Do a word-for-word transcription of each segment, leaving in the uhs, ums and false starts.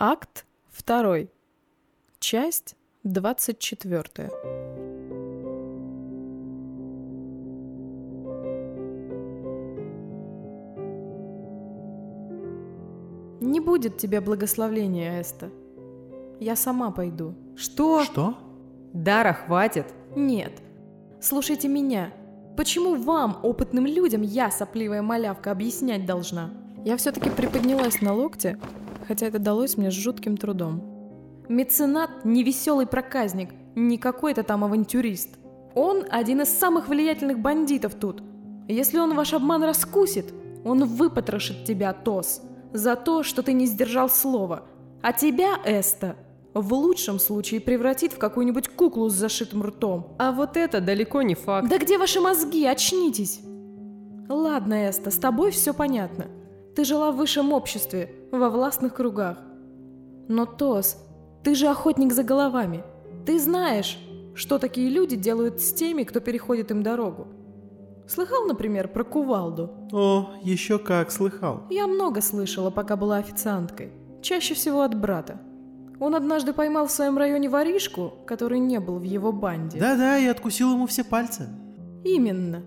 Акт второй. Часть двадцать четвёртая. Не будет тебе благословения, Эста. Я сама пойду. Что? Что? Дара, хватит. Нет. Слушайте меня. Почему вам, опытным людям, я, сопливая малявка, объяснять должна? Я все-таки приподнялась на локте, хотя это далось мне с жутким трудом. Меценат не веселый проказник, не какой-то там авантюрист. Он один из самых влиятельных бандитов тут. Если он ваш обман раскусит, он выпотрошит тебя, Тос, за то, что ты не сдержал слова. А тебя, Эста, в лучшем случае превратит в какую-нибудь куклу с зашитым ртом. А вот это далеко не факт. Да где ваши мозги? Очнитесь! Ладно, Эста, с тобой все понятно. Ты жила в высшем обществе, во властных кругах. Но, Тос, ты же охотник за головами. Ты знаешь, что такие люди делают с теми, кто переходит им дорогу. Слыхал, например, про кувалду? О, еще как слыхал. Я много слышала, пока была официанткой. Чаще всего от брата. Он однажды поймал в своем районе воришку, который не был в его банде. Да-да, и откусил ему все пальцы. Именно.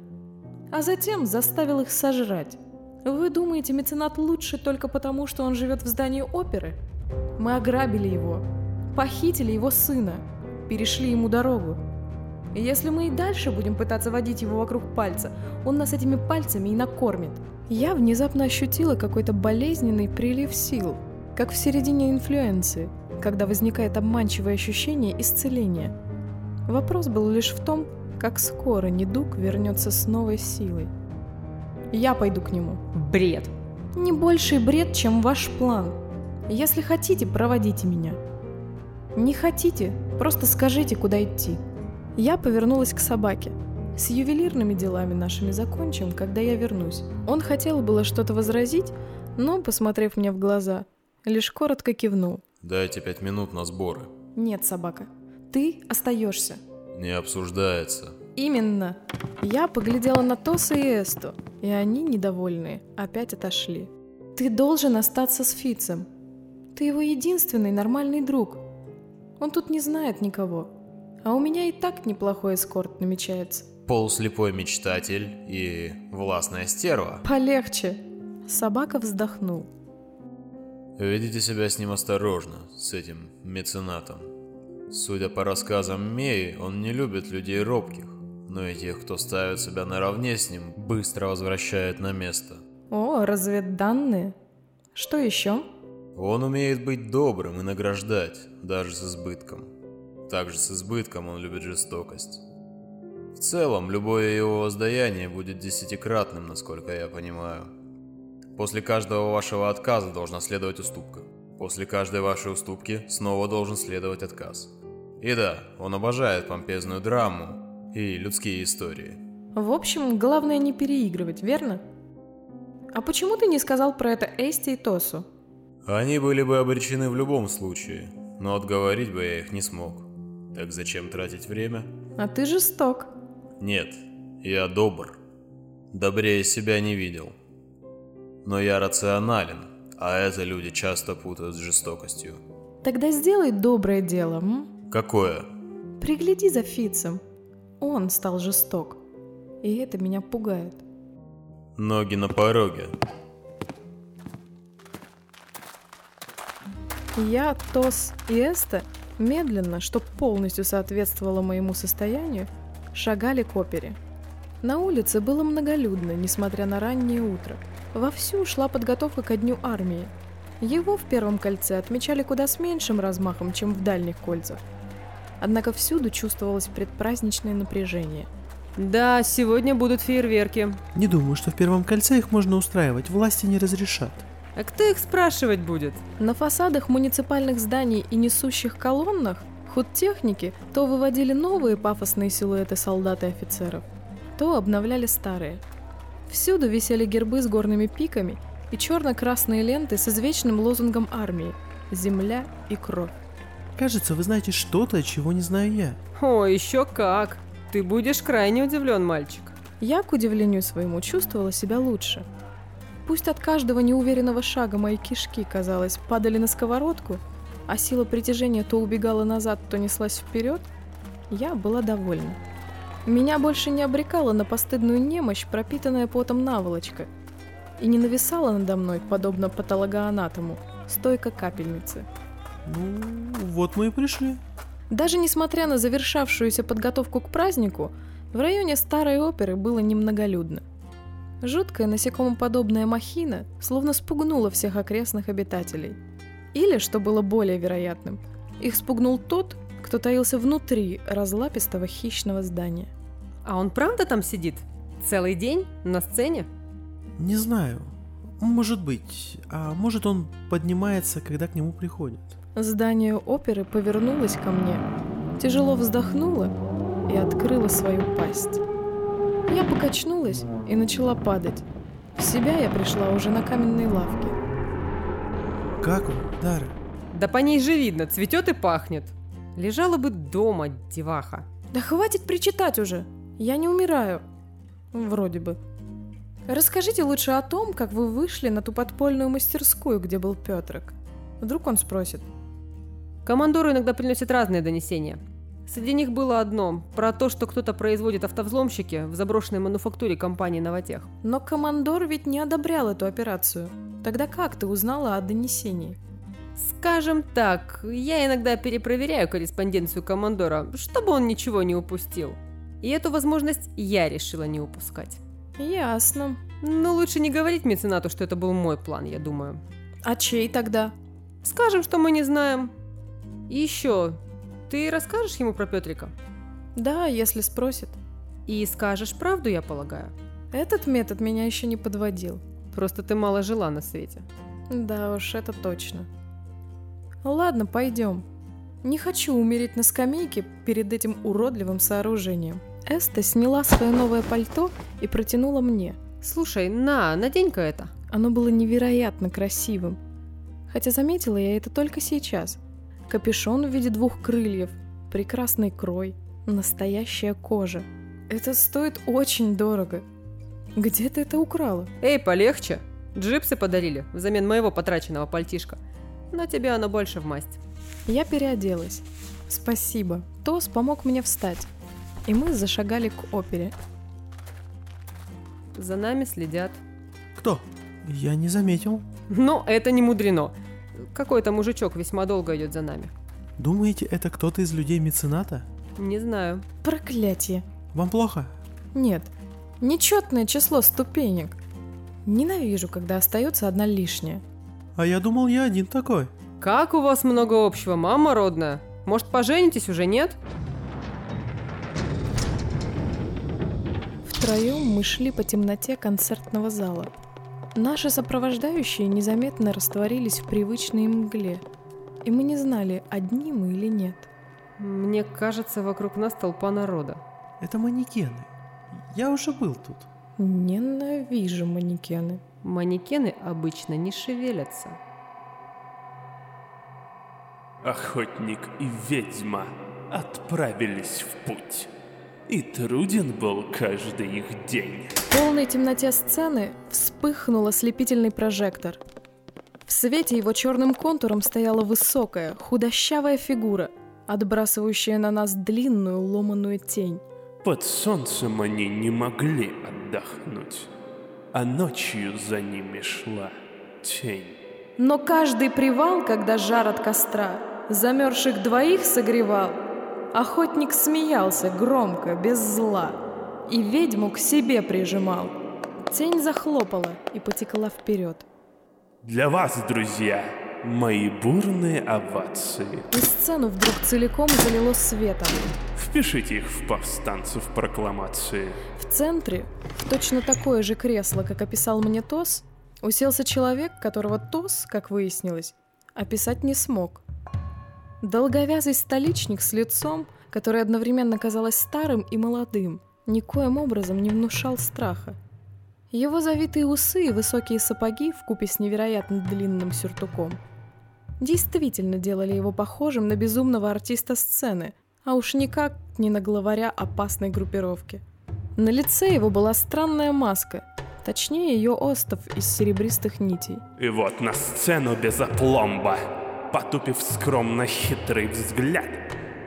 А затем заставил их сожрать. Вы думаете, меценат лучше только потому, что он живет в здании оперы? Мы ограбили его, похитили его сына, перешли ему дорогу. И если мы и дальше будем пытаться водить его вокруг пальца, он нас этими пальцами и накормит. Я внезапно ощутила какой-то болезненный прилив сил, как в середине инфлюенции, когда возникает обманчивое ощущение исцеления. Вопрос был лишь в том, как скоро недуг вернется с новой силой. Я пойду к нему. Бред. Не больший бред, чем ваш план. Если хотите, проводите меня. Не хотите, просто скажите, куда идти. Я повернулась к собаке. С ювелирными делами нашими закончим, когда я вернусь. Он хотел было что-то возразить, но, посмотрев мне в глаза, лишь коротко кивнул. Дайте пять минут на сборы. Нет, собака, ты остаешься. Не обсуждается. Именно. Я поглядела на Тоса и Эсту, и они, недовольные, опять отошли. Ты должен остаться с Фицем. Ты его единственный нормальный друг. Он тут не знает никого. А у меня и так неплохой эскорт намечается. Полуслепой мечтатель и властная стерва. Полегче. Собака вздохнул. Ведите себя с ним осторожно, с этим меценатом. Судя по рассказам Меи, он не любит людей робких. Но и тех, кто ставит себя наравне с ним, быстро возвращает на место. О, разведданные. Что еще? Он умеет быть добрым и награждать, даже с избытком. Также с избытком он любит жестокость. В целом, любое его воздаяние будет десятикратным, насколько я понимаю. После каждого вашего отказа должна следовать уступка. После каждой вашей уступки снова должен следовать отказ. И да, он обожает помпезную драму и людские истории. В общем, главное не переигрывать, верно? А почему ты не сказал про это Эсте и Тосу? Они были бы обречены в любом случае, но отговорить бы я их не смог. Так зачем тратить время? А ты жесток. Нет, я добр. Добрее себя не видел. Но я рационален, а это люди часто путают с жестокостью. Тогда сделай доброе дело, м? Какое? Пригляди за Фицем. Он стал жесток, и это меня пугает. Ноги на пороге. Я, Тос и Эста медленно, чтоб полностью соответствовало моему состоянию, шагали к опере. На улице было многолюдно, несмотря на раннее утро. Вовсю шла подготовка ко дню армии. Его в первом кольце отмечали куда с меньшим размахом, чем в дальних кольцах. Однако всюду чувствовалось предпраздничное напряжение. Да, сегодня будут фейерверки. Не думаю, что в первом кольце их можно устраивать, власти не разрешат. А кто их спрашивать будет? На фасадах муниципальных зданий и несущих колоннах худтехники то выводили новые пафосные силуэты солдат и офицеров, то обновляли старые. Всюду висели гербы с горными пиками и черно-красные ленты с извечным лозунгом армии «Земля и кровь». Кажется, вы знаете что-то, чего не знаю я. О, еще как! Ты будешь крайне удивлен, мальчик. Я, к удивлению своему, чувствовала себя лучше. Пусть от каждого неуверенного шага мои кишки, казалось, падали на сковородку, а сила притяжения то убегала назад, то неслась вперед, я была довольна. Меня больше не обрекала на постыдную немощь, пропитанная потом наволочка, и не нависала надо мной, подобно патологоанатому, стойка капельницы. Ну, вот мы и пришли. Даже несмотря на завершавшуюся подготовку к празднику, в районе старой оперы было немноголюдно. Жуткая насекомоподобная махина словно спугнула всех окрестных обитателей. Или, что было более вероятным, их спугнул тот, кто таился внутри разлапистого хищного здания. А он правда там сидит? Целый день? На сцене? Не знаю. Может быть. А может, он поднимается, когда к нему приходит. Здание оперы повернулось ко мне, тяжело вздохнуло и открыло свою пасть. Я покачнулась и начала падать. В себя я пришла уже на каменной лавке. Как он, Дара? Да по ней же видно, цветет и пахнет. Лежала бы дома, деваха. Да хватит причитать уже. Я не умираю. Вроде бы. Расскажите лучше о том, как вы вышли на ту подпольную мастерскую, где был Петрик. Вдруг он спросит. Командору иногда приносят разные донесения. Среди них было одно, про то, что кто-то производит автовзломщики в заброшенной мануфактуре компании «Новотех». Но командор ведь не одобрял эту операцию. Тогда как ты узнала о донесении? Скажем так, я иногда перепроверяю корреспонденцию командора, чтобы он ничего не упустил. И эту возможность я решила не упускать. Ясно. Но лучше не говорить меценату, что это был мой план, я думаю. А чей тогда? Скажем, что мы не знаем. И еще, ты расскажешь ему про Петрика? Да, если спросит. И скажешь правду, я полагаю? Этот метод меня еще не подводил. Просто ты мало жила на свете. Да уж, это точно. Ладно, пойдем. Не хочу умереть на скамейке перед этим уродливым сооружением. Эста сняла свое новое пальто и протянула мне. Слушай, на, надень-ка это. Оно было невероятно красивым. Хотя заметила я это только сейчас. Капюшон в виде двух крыльев, прекрасный крой, настоящая кожа. Это стоит очень дорого. Где ты это украла? Эй, полегче. Джипсы подарили взамен моего потраченного пальтишка. Но тебе оно больше в масть. Я переоделась. Спасибо. Тос помог мне встать. И мы зашагали к опере. За нами следят. Кто? Я не заметил. Но это не мудрено. Какой-то мужичок весьма долго идет за нами. Думаете, это кто-то из людей мецената? Не знаю. Проклятие. Вам плохо? Нет. Нечетное число ступенек. Ненавижу, когда остается одна лишняя. А я думал, я один такой. Как у вас много общего, мама родная? Может, поженитесь уже, нет? Втроем мы шли по темноте концертного зала. Наши сопровождающие незаметно растворились в привычной мгле, и мы не знали, одни мы или нет. Мне кажется, вокруг нас толпа народа. Это манекены. Я уже был тут. Ненавижу манекены. Манекены обычно не шевелятся. Охотник и ведьма отправились в путь. И труден был каждый их день. В полной темноте сцены вспыхнул ослепительный прожектор. В свете его черным контуром стояла высокая, худощавая фигура, отбрасывающая на нас длинную ломаную тень. Под солнцем они не могли отдохнуть. А ночью за ними шла тень. Но каждый привал, когда жар от костра замерзших двоих согревал, охотник смеялся громко, без зла, и ведьму к себе прижимал. Тень захлопала и потекла вперед. Для вас, друзья, мои бурные овации. И сцену вдруг целиком залило светом. Впишите их в повстанцев прокламации. В центре, в точно такое же кресло, как описал мне Тос, уселся человек, которого Тос, как выяснилось, описать не смог. Долговязый столичник с лицом, которое одновременно казалось старым и молодым, никоим образом не внушал страха. Его завитые усы и высокие сапоги вкупе с невероятно длинным сюртуком действительно делали его похожим на безумного артиста сцены, а уж никак не на главаря опасной группировки. На лице его была странная маска, Точнее, ее остов из серебристых нитей. И вот на сцену без опломба, потупив скромно хитрый взгляд,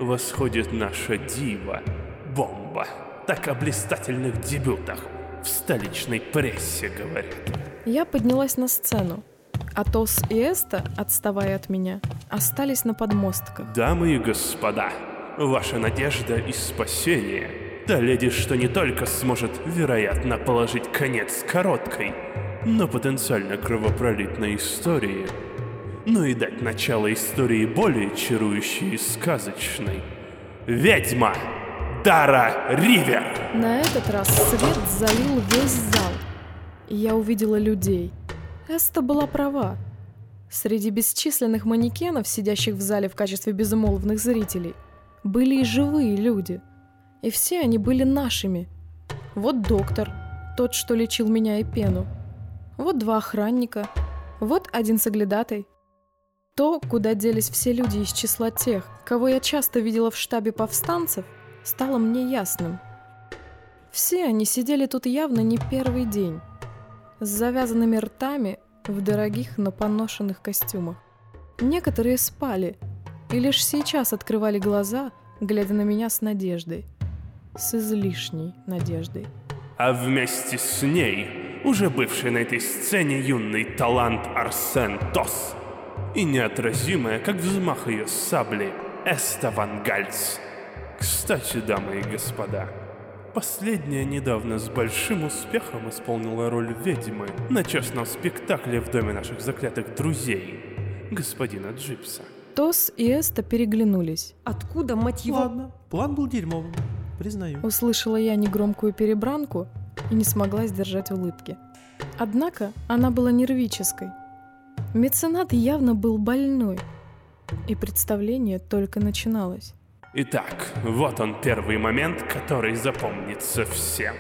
восходит наша дива, бомба. Так о блистательных дебютах в столичной прессе говорят. Я поднялась на сцену, а Тос и Эста, отставая от меня, остались на подмостках. Дамы и господа, ваша надежда и спасение. Та леди, что не только сможет, вероятно, положить конец короткой, но потенциально кровопролитной истории, но и дать начало истории более чарующей и сказочной. Ведьма Дара Ривер! На этот раз свет залил весь зал, и я увидела людей. Эста была права. Среди бесчисленных манекенов, сидящих в зале в качестве безмолвных зрителей, были и живые люди. И все они были нашими. Вот доктор, тот, что лечил меня и Пену. Вот два охранника. Вот один соглядатай. То, куда делись все люди из числа тех, кого я часто видела в штабе повстанцев, стало мне ясным. Все они сидели тут явно не первый день, с завязанными ртами в дорогих, но поношенных костюмах. Некоторые спали и лишь сейчас открывали глаза, глядя на меня с надеждой. С излишней надеждой. А вместе с ней уже бывший на этой сцене юный талант Арсен Тос и неотразимая, как взмах ее сабли, Эста Ван Гальц. Кстати, дамы и господа, последняя недавно с большим успехом исполнила роль ведьмы на частном спектакле в доме наших заклятых друзей, господина Джипса. Тос и Эста переглянулись. Откуда, мать его... Ладно, план был дерьмовым. Признаю. Услышала я негромкую перебранку и не смогла сдержать улыбки. Однако она была нервической. Меценат явно был больной, и представление только начиналось. Итак, вот он первый момент, который запомнится всем.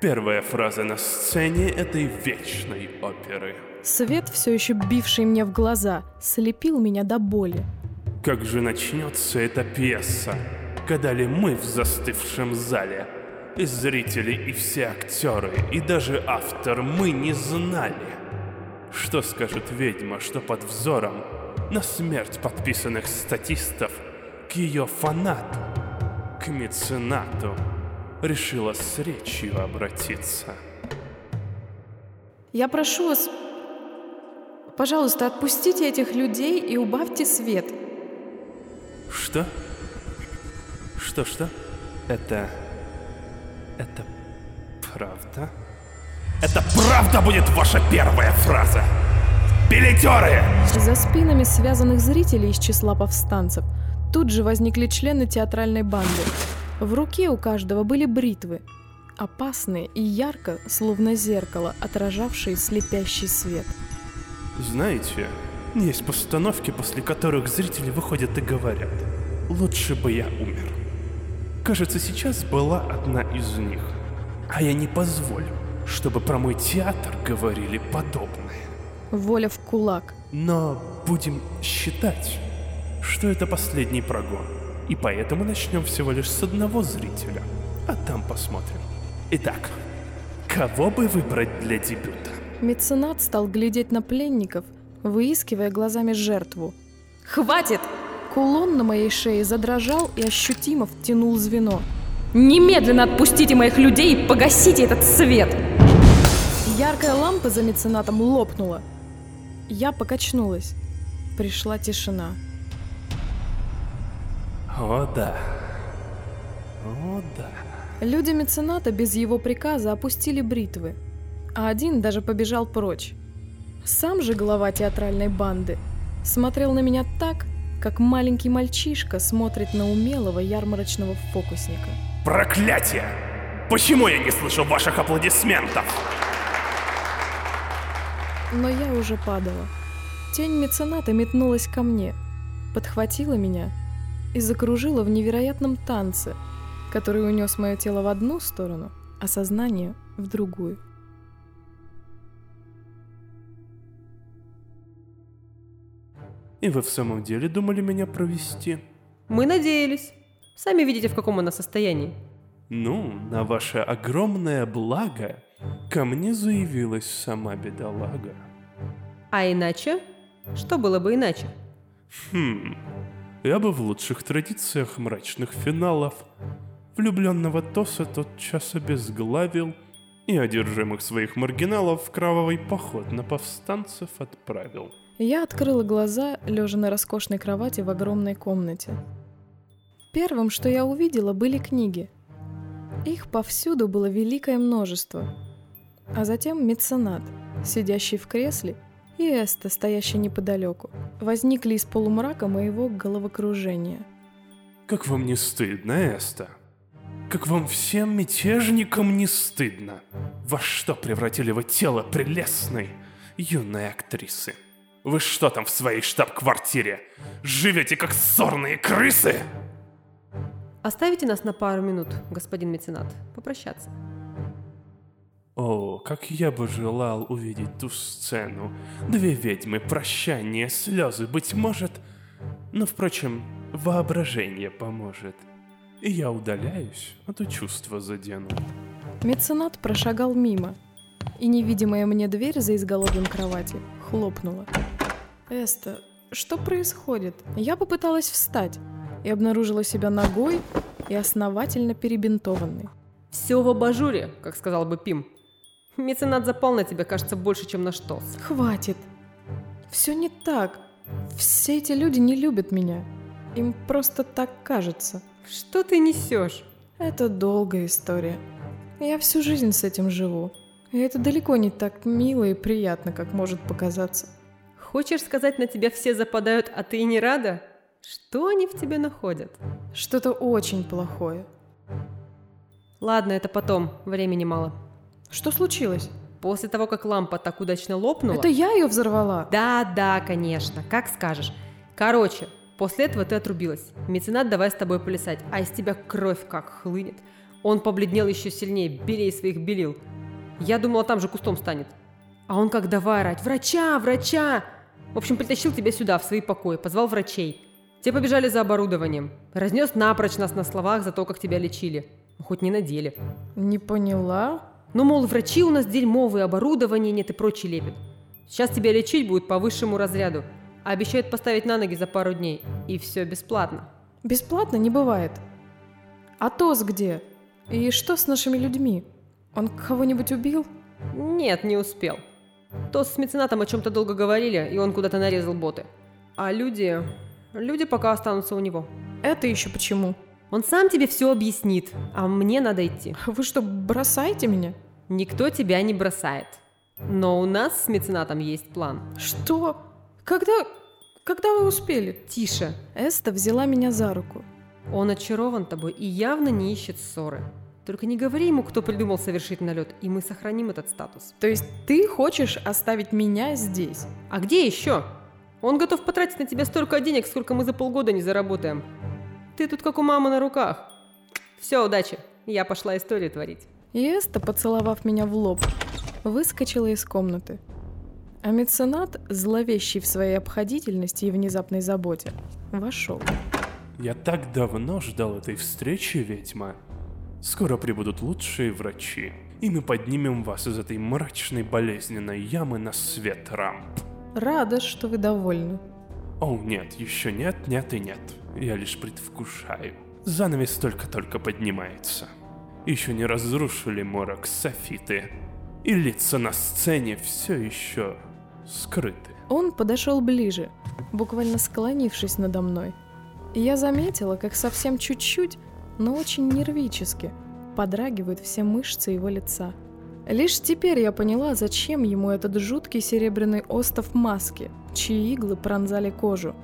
Первая фраза на сцене этой вечной оперы. Свет, все еще бивший мне в глаза, слепил меня до боли. Как же начнется эта пьеса? Гадали мы в застывшем зале. И зрители, и все актеры, и даже автор мы не знали. Что скажет ведьма, что под взором на смерть подписанных статистов к ее фанату, к меценату, решила с речью обратиться. Я прошу вас, пожалуйста, отпустите этих людей и убавьте свет. Что? Что-что? Это... Это... правда? Это правда будет ваша первая фраза! Билетеры! За спинами связанных зрителей из числа повстанцев тут же возникли члены театральной банды. В руке у каждого были бритвы, опасные и ярко, словно зеркало, отражавшие слепящий свет. Знаете, есть постановки, после которых зрители выходят и говорят: «Лучше бы я умер». Кажется, сейчас была одна из них. А я не позволю, чтобы про мой театр говорили подобное. Воля в кулак. Но будем считать, что это последний прогон. И поэтому начнем всего лишь с одного зрителя. А там посмотрим. Итак, кого бы выбрать для дебюта? Меценат стал глядеть на пленников, выискивая глазами жертву. «Хватит!» Кулон на моей шее задрожал и ощутимо втянул звено. «Немедленно отпустите моих людей и погасите этот свет!» Яркая лампа за меценатом лопнула. Я покачнулась. Пришла тишина. О да. О да. Люди мецената без его приказа опустили бритвы, а один даже побежал прочь. Сам же глава театральной банды смотрел на меня так, как маленький мальчишка смотрит на умелого ярмарочного фокусника. Проклятие! Почему я не слышу ваших аплодисментов? Но я уже падала. Тень мецената метнулась ко мне, подхватила меня и закружила в невероятном танце, который унес мое тело в одну сторону, а сознание в другую. И вы в самом деле думали меня провести? Мы надеялись. Сами видите, в каком она состоянии. Ну, на ваше огромное благо Ко мне заявилась сама бедолага. А иначе? Что было бы иначе? Хм... Я бы в лучших традициях мрачных финалов влюбленного Тоса тотчас обезглавил и одержимых своих маргиналов в кровавый поход на повстанцев отправил. Я открыла глаза, лежа на роскошной кровати в огромной комнате. Первым, что я увидела, были книги. Их повсюду было великое множество. А затем меценат, сидящий в кресле, и Эста, стоящая неподалеку, возникли из полумрака моего головокружения. Как вам не стыдно, Эста? Как вам всем мятежникам не стыдно? Во что превратили вы тело прелестной юной актрисы? Вы что там в своей штаб-квартире? Живете как сорные крысы? Оставите нас на пару минут, господин меценат, попрощаться. О, как я бы желал увидеть ту сцену. Две ведьмы, прощание, слезы, быть может. Но, впрочем, воображение поможет. И я удаляюсь, а то чувства задену. Меценат прошагал мимо, и невидимая мне дверь за изголовьем кровати хлопнула. Эста, что происходит? Я попыталась встать и обнаружила себя ногой и основательно перебинтованной. Все в абажуре, как сказал бы Пим. Меценат запал на тебя, кажется, больше, чем на что. Хватит. Все не так. Все эти люди не любят меня. Им просто так кажется. Что ты несешь? Это долгая история. Я всю жизнь с этим живу. И это далеко не так мило и приятно, как может показаться. Хочешь сказать, на тебя все западают, а ты и не рада? Что они в тебе находят? Что-то очень плохое. Ладно, это потом. Времени мало. Что случилось? После того, как лампа так удачно лопнула... Это я ее взорвала? Да, да, конечно. Как скажешь. Короче, после этого ты отрубилась. Меценат, давай с тобой плясать. А из тебя кровь как хлынет. Он побледнел еще сильнее. Белей своих белил. Я думала, там же кустом станет. А он как давай орать. Врача, врача! В общем, притащил тебя сюда, в свои покои. Позвал врачей. Те побежали за оборудованием. Разнес напрочь нас на словах за то, как тебя лечили. Хоть не на деле. Не поняла. Ну, мол, врачи у нас дерьмовые, оборудования нет и прочий лепет. Сейчас тебя лечить будут по высшему разряду. А обещают поставить на ноги за пару дней. И все бесплатно. Бесплатно не бывает. А Тос где? И что с нашими людьми? Он кого-нибудь убил? Нет, не успел. Тос с меценатом о чем-то долго говорили, и он куда-то нарезал боты. А люди... Люди пока останутся у него. Это еще почему? Он сам тебе все объяснит, а мне надо идти. Вы что, бросаете меня? Никто тебя не бросает. Но у нас с меценатом есть план. Что? Когда... Когда вы успели? Тише. Эста взяла меня за руку. Он очарован тобой и явно не ищет ссоры. Только не говори ему, кто придумал совершить налет, и мы сохраним этот статус. То есть ты хочешь оставить меня здесь? А где еще? Он готов потратить на тебя столько денег, сколько мы за полгода не заработаем. Ты тут как у мамы на руках. Все, удачи. Я пошла историю творить. Еста, поцеловав меня в лоб, выскочила из комнаты. А меценат, зловещий в своей обходительности и внезапной заботе, вошел. Я так давно ждал этой встречи, ведьма. Скоро прибудут лучшие врачи, и мы поднимем вас из этой мрачной болезненной ямы на свет рамп. Рада, что вы довольны. О, нет, еще нет, нет и нет. Я лишь предвкушаю. Занавес только-только поднимается. Еще не разрушили морок софиты. И лица на сцене все еще скрыты. Он подошел ближе, буквально склонившись надо мной. И я заметила, как совсем чуть-чуть, но очень нервически подрагивают все мышцы его лица. Лишь теперь я поняла, зачем ему этот жуткий серебряный остов маски, чьи иглы пронзали кожу.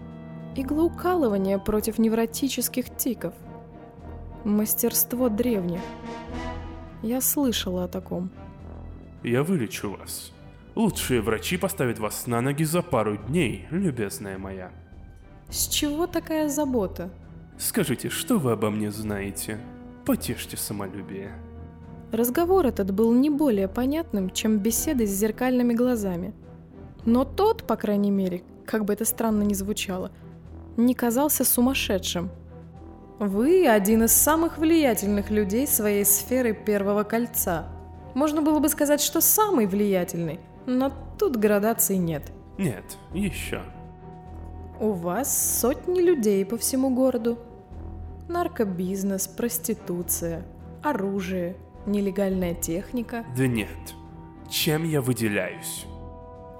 Иглоукалывание против невротических тиков. Мастерство древних. Я слышала о таком. Я вылечу вас. Лучшие врачи поставят вас на ноги за пару дней, любезная моя. С чего такая забота? Скажите, что вы обо мне знаете? Потешьте самолюбие. Разговор этот был не более понятным, чем беседы с зеркальными глазами. Но тот, по крайней мере, как бы это странно ни звучало, не казался сумасшедшим. Вы один из самых влиятельных людей своей сферы Первого Кольца. Можно было бы сказать, что самый влиятельный, но тут градаций нет. Нет, еще. У вас сотни людей по всему городу. Наркобизнес, проституция, оружие, нелегальная техника. Да нет. Чем я выделяюсь?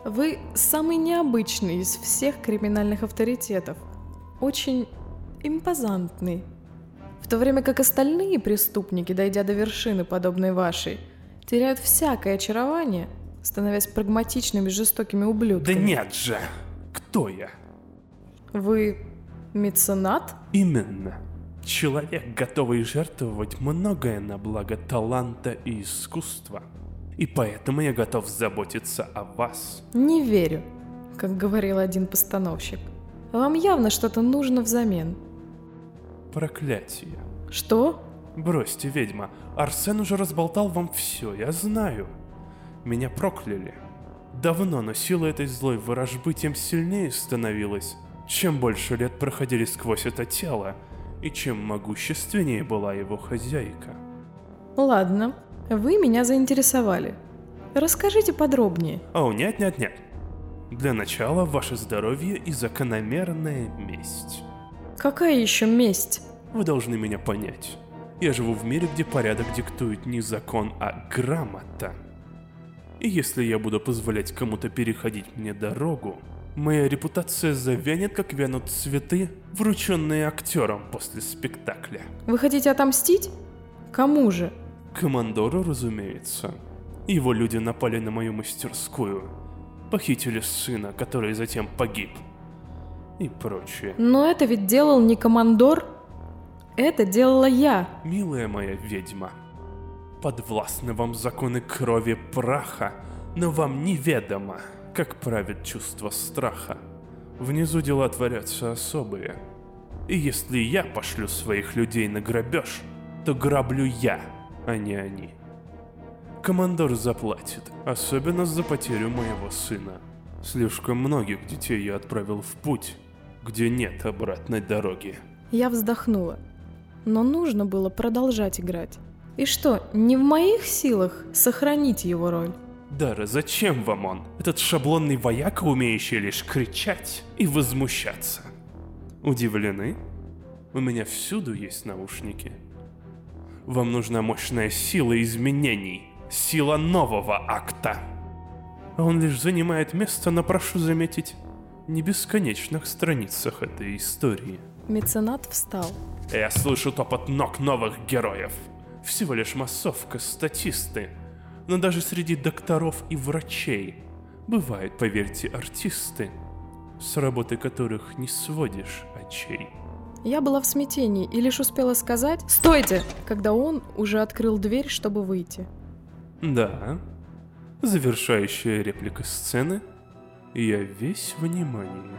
Вы самый необычный из всех криминальных авторитетов. Очень импозантный. В то время как остальные преступники, дойдя до вершины, подобной вашей, теряют всякое очарование, становясь прагматичными, жестокими ублюдками. Да нет же! Кто я? Вы меценат? Именно. Человек, готовый жертвовать многое на благо таланта и искусства. И поэтому я готов заботиться о вас. Не верю, как говорил один постановщик. Вам явно что-то нужно взамен. Проклятие. Что? Бросьте, ведьма. Арсен уже разболтал вам все, я знаю. Меня прокляли. Давно, но сила этой злой ворожбы тем сильнее становилась, чем больше лет проходили сквозь это тело, и чем могущественнее была его хозяйка. Ладно, вы меня заинтересовали. Расскажите подробнее. О, нет, нет, нет. Для начала ваше здоровье и закономерная месть. Какая еще месть? Вы должны меня понять. Я живу в мире, где порядок диктует не закон, а грамота. И если я буду позволять кому-то переходить мне дорогу, моя репутация завянет, как вянут цветы, врученные актерам после спектакля. Вы хотите отомстить? Кому же? Командору, разумеется. Его люди напали на мою мастерскую, похитили сына, который затем погиб, и прочее. Но это ведь делал не командор, это делала я. Милая моя ведьма, подвластны вам законы крови праха, но вам неведомо, как правит чувство страха. Внизу дела творятся особые. И если я пошлю своих людей на грабеж, то граблю я, а не они. Командор заплатит, особенно за потерю моего сына. Слишком многих детей я отправил в путь, где нет обратной дороги. Я вздохнула. Но нужно было продолжать играть. И что, не в моих силах сохранить его роль? Дара, зачем вам он? Этот шаблонный вояка, умеющий лишь кричать и возмущаться. Удивлены? У меня всюду есть наушники. Вам нужна мощная сила изменений, сила нового акта. А он лишь занимает место на, прошу заметить, не бесконечных страницах этой истории. Меценат встал. Я слышу топот ног новых героев. Всего лишь массовка, статисты. Но даже среди докторов и врачей бывают, поверьте, артисты, с работы которых не сводишь очей. Я была в смятении и лишь успела сказать «Стойте!», когда он уже открыл дверь, чтобы выйти. Да, завершающая реплика сцены. Я весь внимание.